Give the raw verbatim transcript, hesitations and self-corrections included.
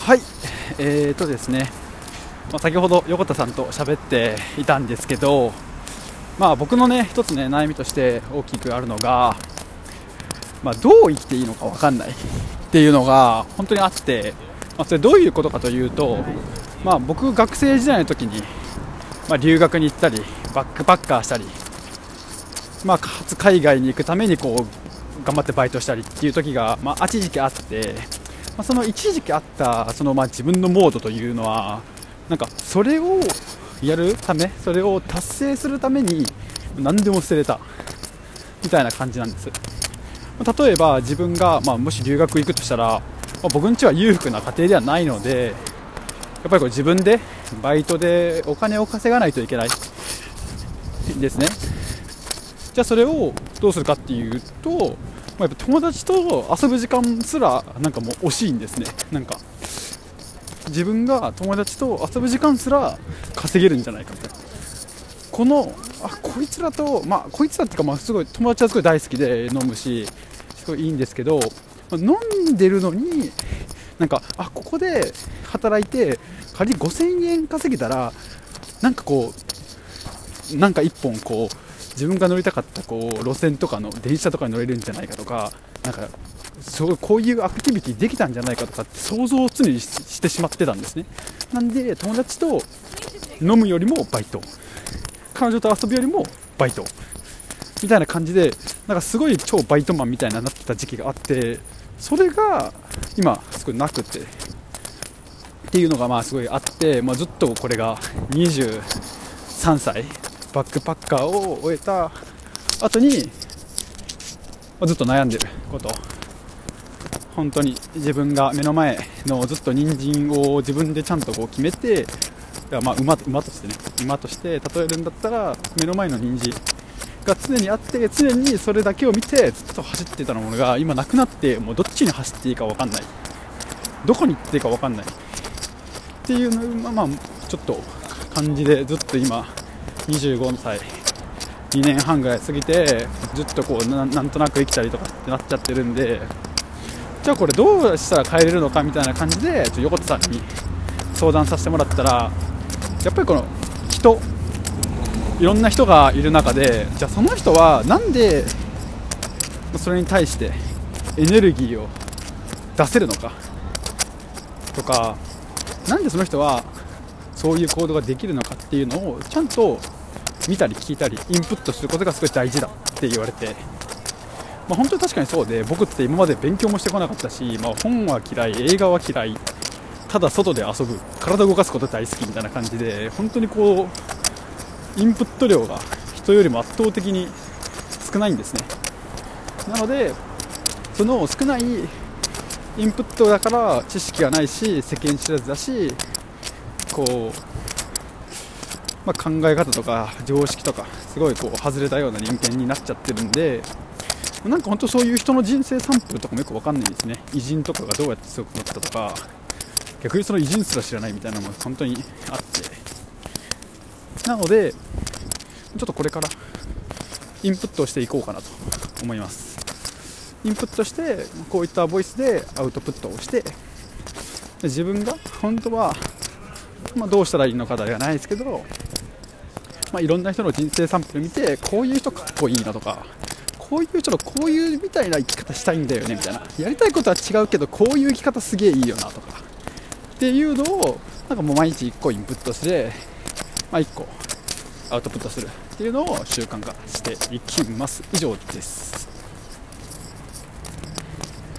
はい、えーとですね、まあ、先ほど横田さんと喋っていたんですけど、まあ、僕のね一つね悩みとして大きくあるのが、まあ、どう生きていいのか分かんないっていうのが本当にあって、まあ、それどういうことかというと、まあ、僕学生時代の時に、まあ、留学に行ったりバックパッカーしたり、まあ、かつ海外に行くためにこう頑張ってバイトしたりっていう時が、まあ、一時期あって、まあ、その一時期あったそのまあ自分のモードというのはなんかそれをやるため、それを達成するために何でも捨てれたみたいな感じなんです。例えば自分が、まあ、もし留学行くとしたら、まあ、僕ん家は裕福な家庭ではないので、やっぱりこう自分でバイトでお金を稼がないといけないですね。じゃあそれをどうするかっていうと、まあ、やっぱ友達と遊ぶ時間すらなんかもう惜しいんですね。なんか自分が友達と遊ぶ時間すら稼げるんじゃないかみたいな、このあこいつらと、まあ、こいつらっていうか、まあ、すごい友達はすごい大好きで飲むしすごいいいんですけど、まあ、飲んでるのになんかあここで働いて仮にごせんえん稼げたらなんかこうなんかいっぽんこう自分が乗りたかったこう路線とかの電車とかに乗れるんじゃないかとか、なんかそうこういうアクティビティできたんじゃないかとかって想像を常に し, してしまってたんですね。なんで友達と飲むよりもバイト、彼女と遊ぶよりもバイトみたいな感じで、なんかすごい超バイトマンみたいななってた時期があって、それが今すごいなくてっていうのがまあすごいあって、まあ、ずっとこれがにじゅうさんさいバックパッカーを終えた後に、まあ、ずっと悩んでること、本当に自分が目の前のずっと人参を自分でちゃんとこう決めて、まあ、馬、馬としてね、馬として例えるんだったら目の前の人参が常にあって、常にそれだけを見てずっと走ってたものが今なくなって、もうどっちに走っていいか分かんない、どこに行っていいか分かんないっていうの、まあ、まあちょっと感じでずっと今にじゅうごさいにねんはんぐらい過ぎてずっとこう な, なんとなく生きたりとかってなっちゃってるんで、じゃあこれどうしたら変えれるのかみたいな感じでちょっと横田さんに相談させてもらったら、やっぱりこの人、いろんな人がいる中で、じゃあその人はなんでそれに対してエネルギーを出せるのかとか、なんでその人はそういう行動ができるのかっていうのをちゃんと見たり聞いたりインプットすることがすごい大事だって言われて、まあ、本当に確かにそうで、僕って今まで勉強もしてこなかったし、まあ、本は嫌い、映画は嫌い、ただ外で遊ぶ、体を動かすこと大好きみたいな感じで、本当にこうインプット量が人よりも圧倒的に少ないんですね。なのでその少ないインプットだから知識がないし、世間知らずだし、こうまあ、考え方とか常識とかすごいこう外れたような人間になっちゃってるんで、なんか本当そういう人の人生サンプルとかもよく分かんないですね。偉人とかがどうやって強くなったとか、逆にその偉人すら知らないみたいなのも本当にあって、なのでちょっとこれからインプットをしていこうかなと思います。インプットしてこういったボイスでアウトプットをして、自分が本当は、まあ、どうしたらいいのかではないですけど、まあ、いろんな人の人生サンプル見て、こういう人かっこいいなとか、こういう人のこういうみたいな生き方したいんだよねみたいな、やりたいことは違うけどこういう生き方すげえいいよなとかっていうのを、なんかもう毎日いっこインプットして、まあ、いっこアウトプットするっていうのを習慣化していきます。以上です。